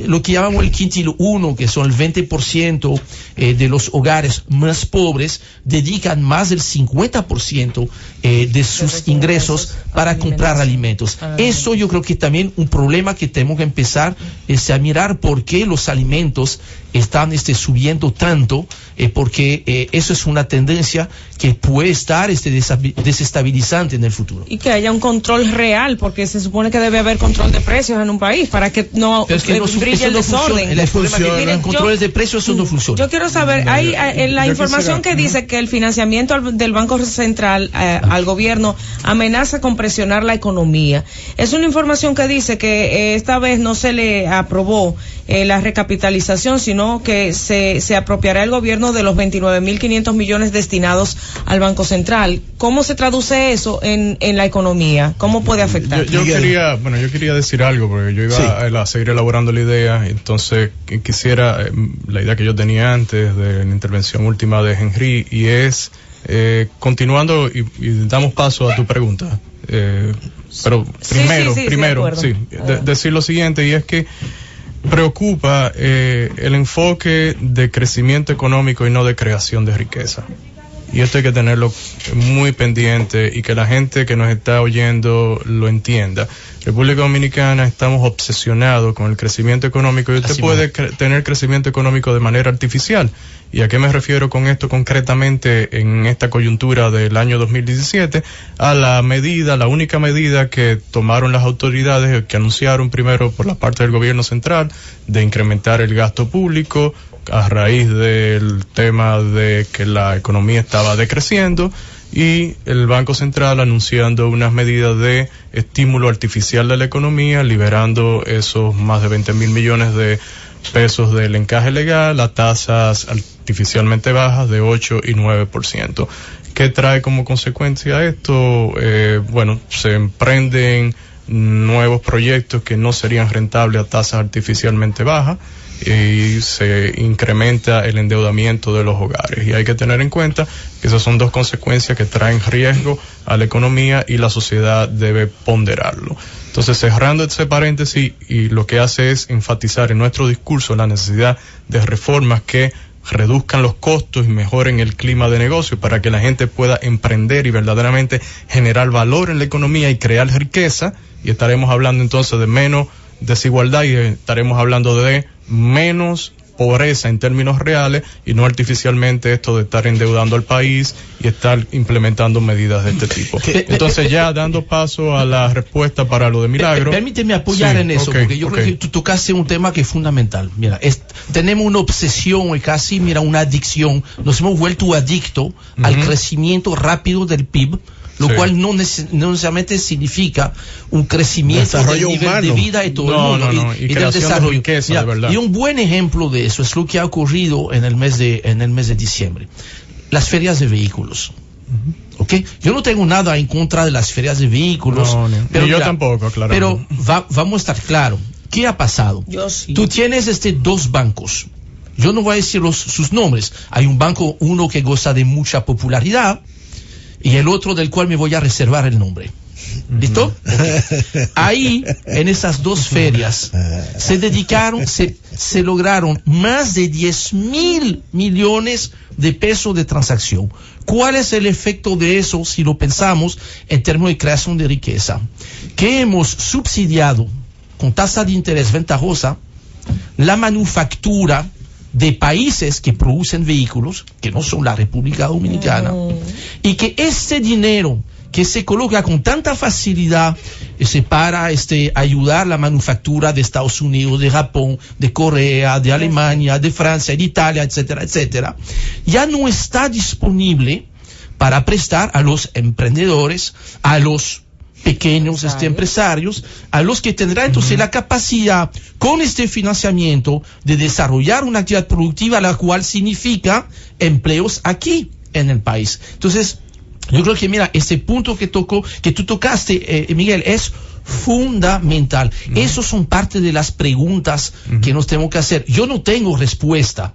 lo que llamamos el quintil 1, que son el 20% de los hogares más pobres, dedican más del 50% de sus ingresos para comprar alimentos. Eso yo creo que también un problema que tenemos que empezar es a mirar por qué los alimentos están subiendo tanto, porque eso es una tendencia que puede estar desestabilizante en el futuro. Y que haya un control real, porque se supone que debe haber control de precios en un país para que no brille el desorden. El problema que tienen controles de precios, eso no funciona. Yo quiero saber, hay la información que dice que el financiamiento del Banco Central al gobierno amenaza con presionar la economía. Es una información que dice que esta vez no se le aprobó la recapitalización, sino que se apropiará el gobierno de los 29.500 millones destinados al Banco Central. ¿Cómo se traduce eso en la economía? ¿Cómo puede afectar? Yo quería decir algo, porque yo iba a seguir elaborando la idea, entonces quisiera, la idea que yo tenía antes de la intervención última de Henry, y es, continuando y damos paso a tu pregunta, pero primero, decir lo siguiente, y es que preocupa el enfoque de crecimiento económico y no de creación de riqueza. Y esto hay que tenerlo muy pendiente y que la gente que nos está oyendo lo entienda. República Dominicana estamos obsesionados con el crecimiento económico y usted puede tener crecimiento económico de manera artificial. ¿Y a qué me refiero con esto concretamente en esta coyuntura del año 2017? A la única medida que tomaron las autoridades, que anunciaron primero por la parte del gobierno central, de incrementar el gasto público a raíz del tema de que la economía estaba decreciendo, y el Banco Central anunciando unas medidas de estímulo artificial de la economía, liberando esos más de 20.000 millones de pesos del encaje legal a tasas artificialmente bajas de 8 y 9%. ¿Qué trae como consecuencia esto? Bueno, se emprenden nuevos proyectos que no serían rentables a tasas artificialmente bajas, y se incrementa el endeudamiento de los hogares, y hay que tener en cuenta que esas son dos consecuencias que traen riesgo a la economía y la sociedad debe ponderarlo. Entonces, cerrando ese paréntesis, y lo que hace es enfatizar en nuestro discurso la necesidad de reformas que reduzcan los costos y mejoren el clima de negocio para que la gente pueda emprender y verdaderamente generar valor en la economía y crear riqueza, y estaremos hablando entonces de menos desigualdad y estaremos hablando de menos pobreza en términos reales, y no artificialmente esto de estar endeudando al país y estar implementando medidas de este tipo. Entonces, ya dando paso a la respuesta para lo de Milagro. Permíteme apoyar en eso, porque yo creo que tú tocaste un tema que es fundamental. Mira, tenemos una obsesión y casi, una adicción. Nos hemos vuelto adictos al crecimiento rápido del PIB, lo cual no necesariamente significa un crecimiento del nivel humano, de vida de todo el mundo y del desarrollo. De riqueza, mira, y un buen ejemplo de eso es lo que ha ocurrido en el mes de diciembre. Las ferias de vehículos. ¿Okay? Yo no tengo nada en contra de las ferias de vehículos, pero yo tampoco, claro. Pero vamos a estar claros, ¿qué ha pasado? Tú tienes dos bancos. Yo no voy a decir sus nombres. Hay un banco, uno que goza de mucha popularidad, y el otro del cual me voy a reservar el nombre. ¿Listo? Okay. Ahí, en esas dos ferias, se dedicaron, se lograron más de 10,000 millones de pesos de transacción. ¿Cuál es el efecto de eso si lo pensamos en términos de creación de riqueza? Que hemos subsidiado con tasa de interés ventajosa la manufactura de países que producen vehículos, que no son la República Dominicana, y que este dinero que se coloca con tanta facilidad para ayudar la manufactura de Estados Unidos, de Japón, de Corea, de Alemania, de Francia, de Italia, etcétera, etcétera, ya no está disponible para prestar a los emprendedores, a los pequeños empresarios, a los que tendrán entonces la capacidad con este financiamiento de desarrollar una actividad productiva, la cual significa empleos aquí en el país. Entonces, yo creo que, mira, ese punto que tú tocaste, Miguel, es fundamental. Esos son parte de las preguntas que nos tenemos que hacer. Yo no tengo respuesta.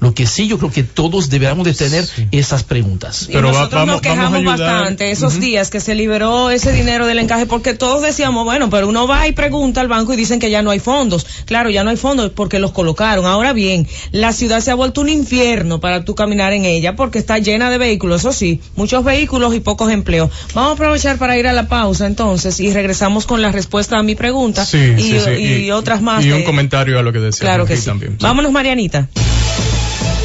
Lo que sí, yo creo que todos deberíamos de tener esas preguntas. Pero y nosotros nos quejamos bastante esos días que se liberó ese dinero del encaje, porque todos decíamos, bueno, pero uno va y pregunta al banco y dicen que ya no hay fondos. Claro, ya no hay fondos porque los colocaron. Ahora bien, la ciudad se ha vuelto un infierno para tú caminar en ella porque está llena de vehículos, eso sí, muchos vehículos y pocos empleos. Vamos a aprovechar para ir a la pausa entonces y regresamos con la respuesta a mi pregunta y otras más. Y un comentario a lo que decía. Claro que sí. También, vámonos, Marianita.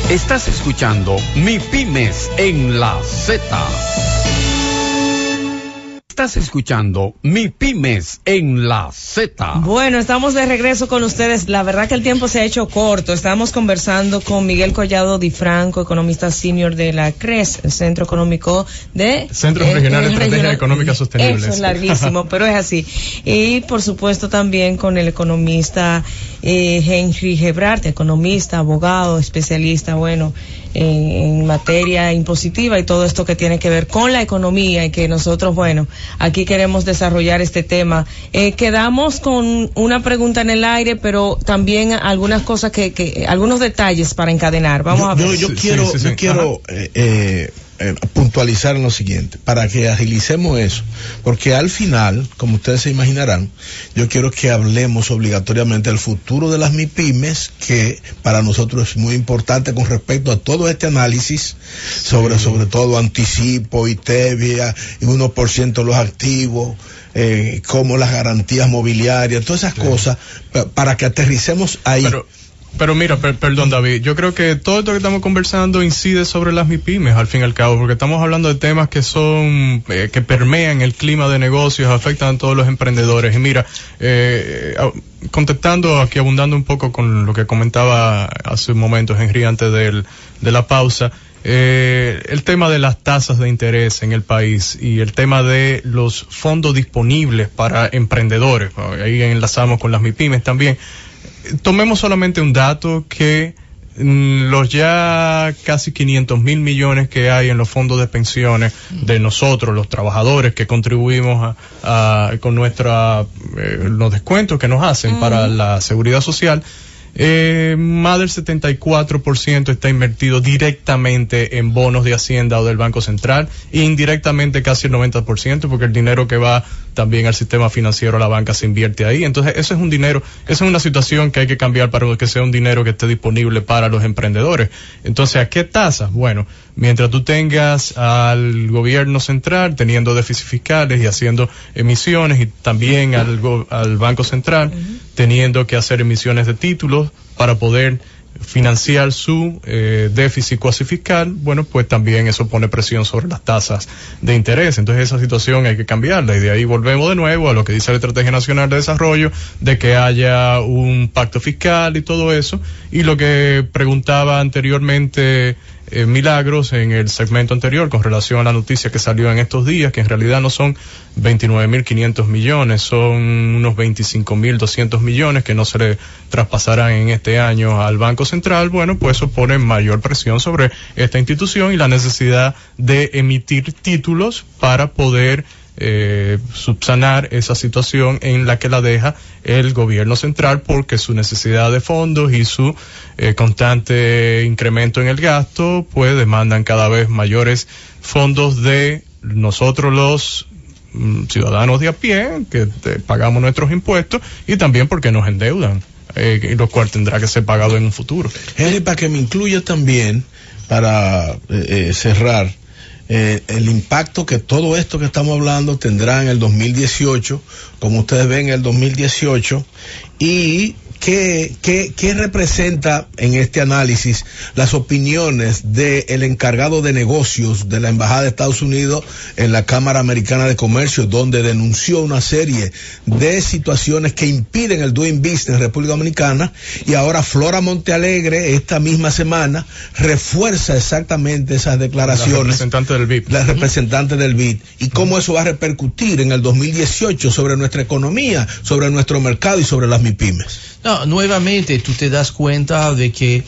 Estás escuchando Mi Pymes en la Z. Estás escuchando Mi Pymes en la Z. Bueno, estamos de regreso con ustedes. La verdad que el tiempo se ha hecho corto. Estamos conversando con Miguel Collado Di Franco, economista senior de la CRES, el Centro Económico de... Centro Regional de Estrategia Económica Sostenible. Eso es larguísimo, pero es así. Y, por supuesto, también con el economista... Henry Hebrard, economista, abogado, especialista, bueno, en materia impositiva y todo esto que tiene que ver con la economía y que nosotros, bueno, aquí queremos desarrollar este tema. Quedamos con una pregunta en el aire, pero también algunas cosas que algunos detalles para encadenar. Vamos a ver. Yo quiero puntualizar en lo siguiente, para que agilicemos eso, porque al final, como ustedes se imaginarán, yo quiero que hablemos obligatoriamente del futuro de las MIPYMES, que para nosotros es muy importante con respecto a todo este análisis sobre todo anticipo, ITEVIA, 1% de los activos, como las garantías mobiliarias, todas esas cosas, para que aterricemos ahí. Pero mira, perdón David, yo creo que todo esto que estamos conversando incide sobre las MIPYMES al fin y al cabo, porque estamos hablando de temas que son, que permean el clima de negocios, afectan a todos los emprendedores. Y mira, contestando aquí, abundando un poco con lo que comentaba hace un momento Henry antes de la pausa, el tema de las tasas de interés en el país y el tema de los fondos disponibles para emprendedores, ahí enlazamos con las MIPYMES también. Tomemos solamente un dato, que los ya casi 500,000 millones que hay en los fondos de pensiones de nosotros, los trabajadores que contribuimos con los descuentos que nos hacen para la seguridad social, más del 74% está invertido directamente en bonos de Hacienda o del Banco Central, e indirectamente casi el 90%, porque el dinero que va también al sistema financiero, a la banca, se invierte ahí. Entonces, eso es un dinero, esa es una situación que hay que cambiar para que sea un dinero que esté disponible para los emprendedores. Entonces, ¿a qué tasas? Bueno, mientras tú tengas al gobierno central teniendo déficits fiscales y haciendo emisiones, y también al Banco Central teniendo que hacer emisiones de títulos para poder financiar su déficit cuasi fiscal, bueno, pues también eso pone presión sobre las tasas de interés. Entonces, esa situación hay que cambiarla, y de ahí volvemos de nuevo a lo que dice la Estrategia Nacional de Desarrollo, de que haya un pacto fiscal y todo eso. Y lo que preguntaba anteriormente Milagros en el segmento anterior con relación a la noticia que salió en estos días, que en realidad no son 29,500 millones, son unos 25,200 millones que no se le traspasarán en este año al Banco Central. Bueno, pues eso pone mayor presión sobre esta institución y la necesidad de emitir títulos para poder subsanar esa situación en la que la deja el gobierno central, porque su necesidad de fondos y su constante incremento en el gasto pues demandan cada vez mayores fondos de nosotros los ciudadanos de a pie, que pagamos nuestros impuestos, y también porque nos endeudan, lo cual tendrá que ser pagado en un futuro. Henry, para que me incluya también, para cerrar, el impacto que todo esto que estamos hablando tendrá en el 2018, como ustedes ven, en el 2018, y ¿qué representa en este análisis las opiniones del encargado de negocios de la Embajada de Estados Unidos en la Cámara Americana de Comercio, donde denunció una serie de situaciones que impiden el doing business en República Dominicana? Y ahora Flora Montealegre, esta misma semana, refuerza exactamente esas declaraciones. La representante del BID. La representante del BID. Y cómo eso va a repercutir en el 2018 sobre nuestra economía, sobre nuestro mercado y sobre las MIPYMES. No, nuevamente tú te das cuenta de que,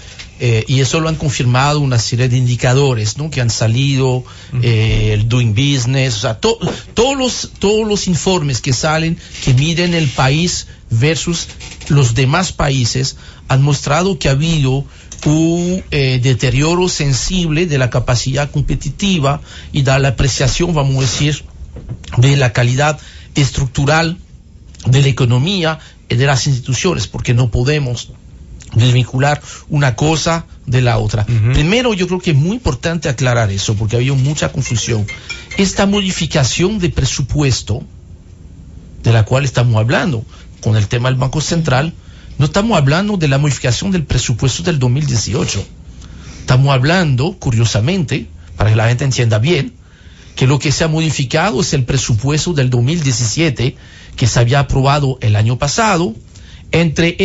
y eso lo han confirmado una serie de indicadores, ¿no?, que han salido, el doing business, o sea, todos los informes que salen, que miden el país versus los demás países, han mostrado que ha habido un deterioro sensible de la capacidad competitiva y de la apreciación, vamos a decir, de la calidad estructural de la economía de las instituciones, porque no podemos desvincular una cosa de la otra. Primero, yo creo que es muy importante aclarar eso, porque ha habido mucha confusión. Esta modificación de presupuesto de la cual estamos hablando con el tema del Banco Central, no estamos hablando de la modificación del presupuesto del 2018. Estamos hablando, curiosamente, para que la gente entienda bien, que lo que se ha modificado es el presupuesto del 2017, que se había aprobado el año pasado. Entre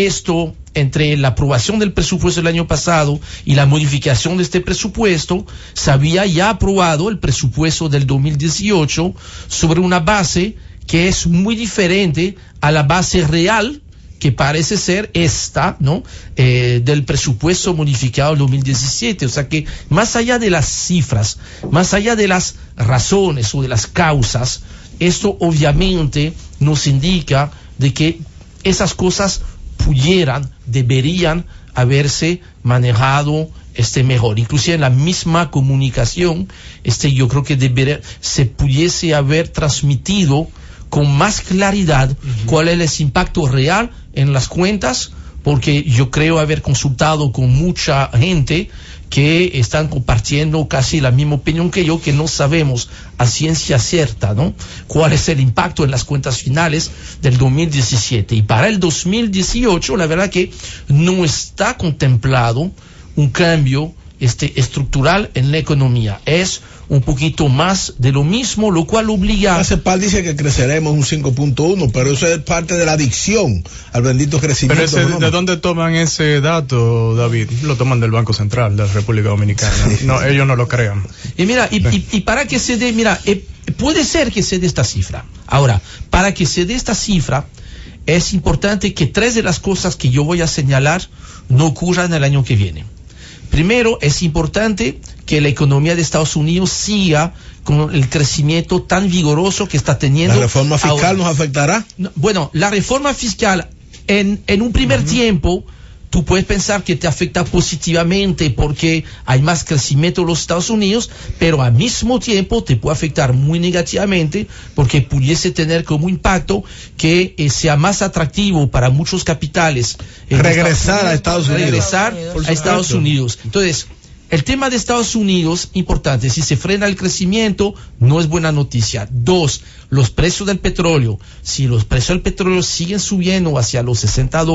la aprobación del presupuesto del año pasado y la modificación de este presupuesto, se había ya aprobado el presupuesto del 2018 sobre una base que es muy diferente a la base real, que parece ser esta, ¿no?, del presupuesto modificado del 2017. O sea que, más allá de las cifras, más allá de las razones o de las causas, esto obviamente nos indica de que esas cosas deberían haberse manejado mejor. Inclusive en la misma comunicación, yo creo que se pudiese haber transmitido con más claridad cuál es el impacto real en las cuentas, porque yo creo haber consultado con mucha gente que están compartiendo casi la misma opinión que yo, que no sabemos a ciencia cierta, ¿no?, cuál es el impacto en las cuentas finales del 2017. Y para el 2018, la verdad que no está contemplado un cambio estructural en la economía. Es un poquito más de lo mismo, lo cual obliga... La CEPAL dice que creceremos un 5.1, pero eso es parte de la adicción al bendito crecimiento. Pero ¿de dónde toman ese dato, David? Lo toman del Banco Central de la República Dominicana. No, ellos no lo crean. Y mira, y para que se dé, mira, puede ser que se dé esta cifra. Ahora, para que se dé esta cifra, es importante que tres de las cosas que yo voy a señalar no ocurran el año que viene. Primero, es importante que la economía de Estados Unidos siga con el crecimiento tan vigoroso que está teniendo. ¿La reforma fiscal ahora nos afectará? Bueno, la reforma fiscal, en un primer tiempo, tú puedes pensar que te afecta positivamente porque hay más crecimiento en los Estados Unidos, pero al mismo tiempo te puede afectar muy negativamente porque pudiese tener como impacto que sea más atractivo para muchos capitales regresar a Estados Unidos. Entonces, el tema de Estados Unidos, importante, si se frena el crecimiento, no es buena noticia. Dos, los precios del petróleo. Si los precios del petróleo siguen subiendo hacia los $60,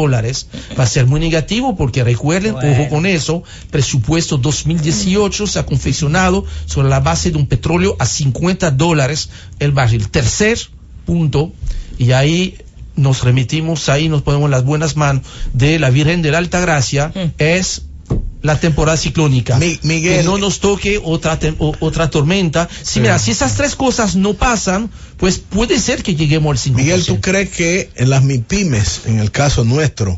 va a ser muy negativo, porque recuerden, ojo con eso, presupuesto 2018 se ha confeccionado sobre la base de un petróleo a $50 el barril. Tercer punto, y ahí nos remitimos, ahí nos ponemos las buenas manos de la Virgen de la Alta Gracia, es la temporada ciclónica. Miguel, que no nos toque otra tormenta. Sí, mira, si esas tres cosas no pasan, pues puede ser que lleguemos al 5%. Miguel, ¿tú crees que en las MIPYMES, en el caso nuestro,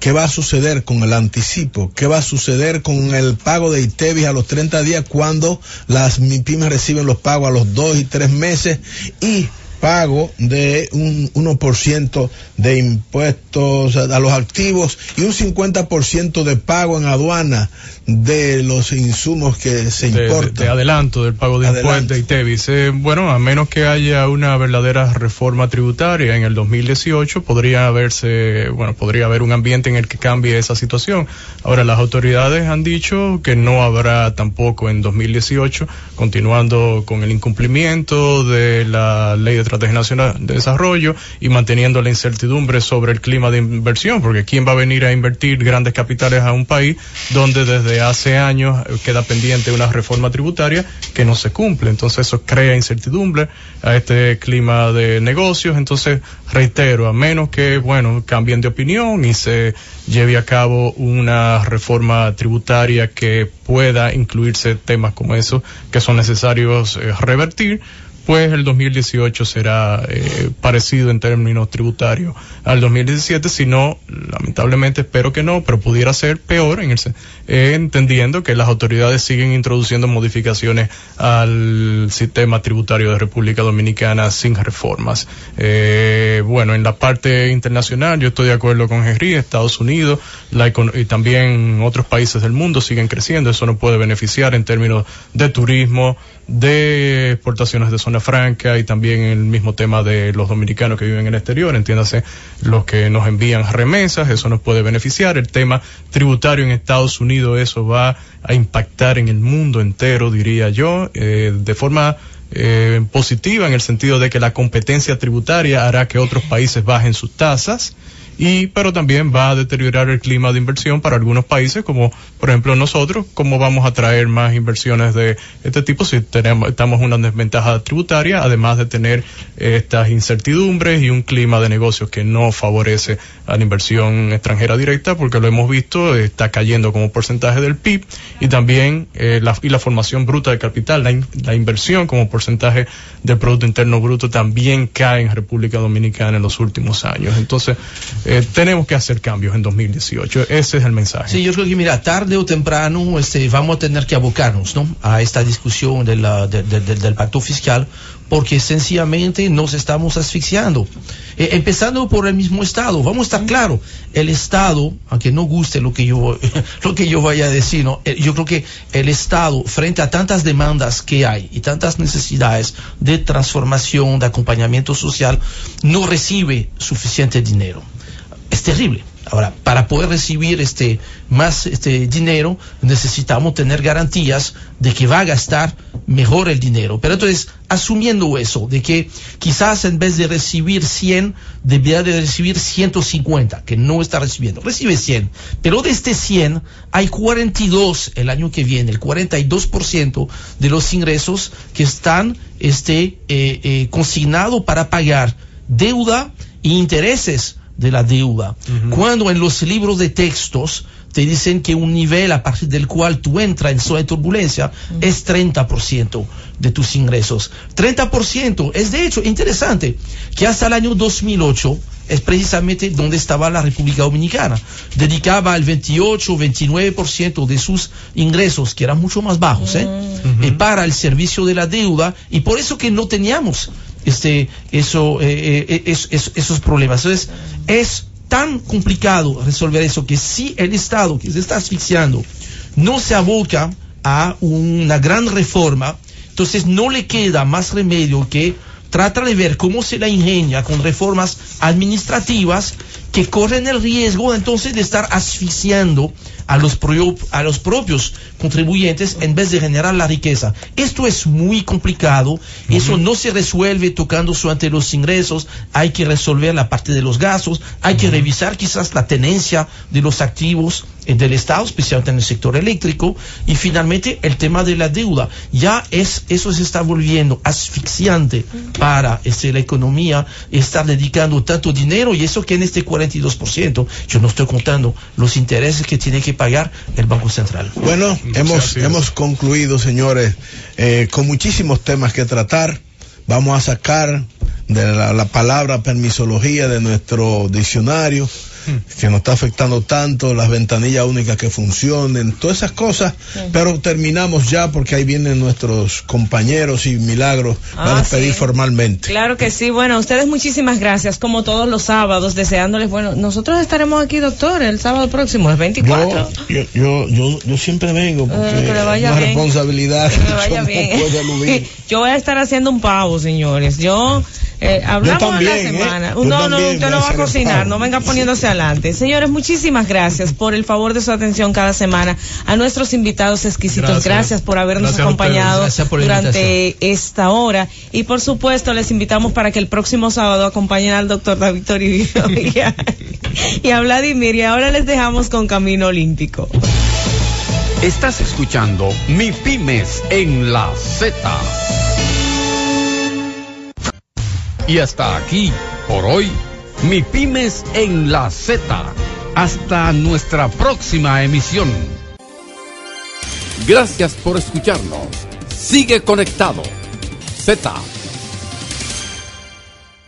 qué va a suceder con el anticipo? ¿Qué va a suceder con el pago de ITEVIS a los 30 días cuando las MIPYMES reciben los pagos a los 2 y 3 meses? Y pago de un 1% de impuestos a los activos y un 50% de pago en aduana de los insumos que se importan. De adelanto del pago de impuestos y TEVIS. Bueno, a menos que haya una verdadera reforma tributaria en el 2018, podría haber un ambiente en el que cambie esa situación. Ahora, las autoridades han dicho que no habrá tampoco en 2018, continuando con el incumplimiento de la Ley de Estrategia Nacional de Desarrollo y manteniendo la incertidumbre sobre el clima de inversión, porque ¿quién va a venir a invertir grandes capitales a un país donde desde hace años queda pendiente una reforma tributaria que no se cumple? Entonces eso crea incertidumbre a este clima de negocios. Entonces, reitero, a menos que, cambien de opinión y se lleve a cabo una reforma tributaria que pueda incluirse temas como esos que son necesarios revertir, pues el 2018 será parecido en términos tributarios al 2017, si no, lamentablemente espero que no, pero pudiera ser peor, entendiendo que las autoridades siguen introduciendo modificaciones al sistema tributario de República Dominicana sin reformas. En la parte internacional, yo estoy de acuerdo con Henry, Estados Unidos y también otros países del mundo siguen creciendo, eso no puede beneficiar en términos de turismo, de exportaciones de zona franca y también el mismo tema de los dominicanos que viven en el exterior, entiéndase los que nos envían remesas, eso nos puede beneficiar. El tema tributario en Estados Unidos, eso va a impactar en el mundo entero, diría yo, de forma positiva, en el sentido de que la competencia tributaria hará que otros países bajen sus tasas, pero también va a deteriorar el clima de inversión para algunos países, como por ejemplo nosotros. ¿Cómo vamos a traer más inversiones de este tipo si estamos en una desventaja tributaria, además de tener estas incertidumbres y un clima de negocios que no favorece a la inversión extranjera directa, porque lo hemos visto, está cayendo como porcentaje del PIB, y también la formación bruta de capital, la inversión como porcentaje del Producto Interno Bruto también cae en República Dominicana en los últimos años? Entonces, tenemos que hacer cambios en 2018. Ese es el mensaje. Sí, yo creo que, tarde o temprano, vamos a tener que abocarnos, ¿no?, a esta discusión del pacto fiscal, porque sencillamente nos estamos asfixiando. Empezando por el mismo Estado, vamos a estar claro, el Estado, aunque no guste lo que yo vaya a decir, ¿no?, yo creo que el Estado, frente a tantas demandas que hay y tantas necesidades de transformación, de acompañamiento social, no recibe suficiente dinero. Es terrible. Ahora, para poder recibir más dinero, necesitamos tener garantías de que va a gastar mejor el dinero. Pero entonces, asumiendo eso, de que quizás en vez de recibir 100, debería de recibir 150, que no está recibiendo. Recibe 100, pero de este 100 hay 42 el año que viene, el 42% de los ingresos que están consignados para pagar deuda e intereses de la deuda. Cuando en los libros de textos te dicen que un nivel a partir del cual tú entras en zona de turbulencia es 30% de tus ingresos. 30% es, de hecho, interesante, que hasta el año 2008 es precisamente donde estaba la República Dominicana. Dedicaba el 28, 29% de sus ingresos, que eran mucho más bajos, para el servicio de la deuda, y por eso que no teníamos esos problemas. Entonces, es tan complicado resolver eso, que si el Estado, que se está asfixiando, no se aboca a una gran reforma, entonces no le queda más remedio que tratar de ver cómo se la ingenia con reformas administrativas que corren el riesgo entonces de estar asfixiando a los propios contribuyentes en vez de generar la riqueza. Esto es muy complicado, eso no se resuelve tocando solamente los ingresos, hay que resolver la parte de los gastos, hay que revisar quizás la tenencia de los activos del Estado, especialmente en el sector eléctrico, y finalmente el tema de la deuda. Eso se está volviendo asfixiante para la economía, estar dedicando tanto dinero, y eso que en este 42%, yo no estoy contando los intereses que tiene que pagar el Banco Central. Bueno, hemos concluido, señores, con muchísimos temas que tratar. Vamos a sacar de la palabra permisología de nuestro diccionario. que nos está afectando tanto, las ventanillas únicas que funcionen, todas esas cosas, sí. Pero terminamos ya porque ahí vienen nuestros compañeros y Milagros van a pedir formalmente. Claro que sí, bueno, a ustedes muchísimas gracias, como todos los sábados, deseándoles, bueno, nosotros estaremos aquí, doctor, el sábado próximo, el 24. Yo siempre vengo porque es una responsabilidad que yo no puedo aludir. Yo voy a estar haciendo un pavo, señores, hablamos también, de la semana. No, usted no va a cocinar, no venga poniéndose adelante. Señores, muchísimas gracias por el favor de su atención cada semana. A nuestros invitados exquisitos, gracias por habernos acompañado durante esta hora. Y por supuesto, les invitamos para que el próximo sábado acompañen al doctor David Toribio y a Vladimir. Y ahora les dejamos con Camino Olímpico. Estás escuchando Mi Pymes en la Z. Y hasta aquí, por hoy, Mi Pymes en la Z. Hasta nuestra próxima emisión. Gracias por escucharnos. Sigue conectado. Z.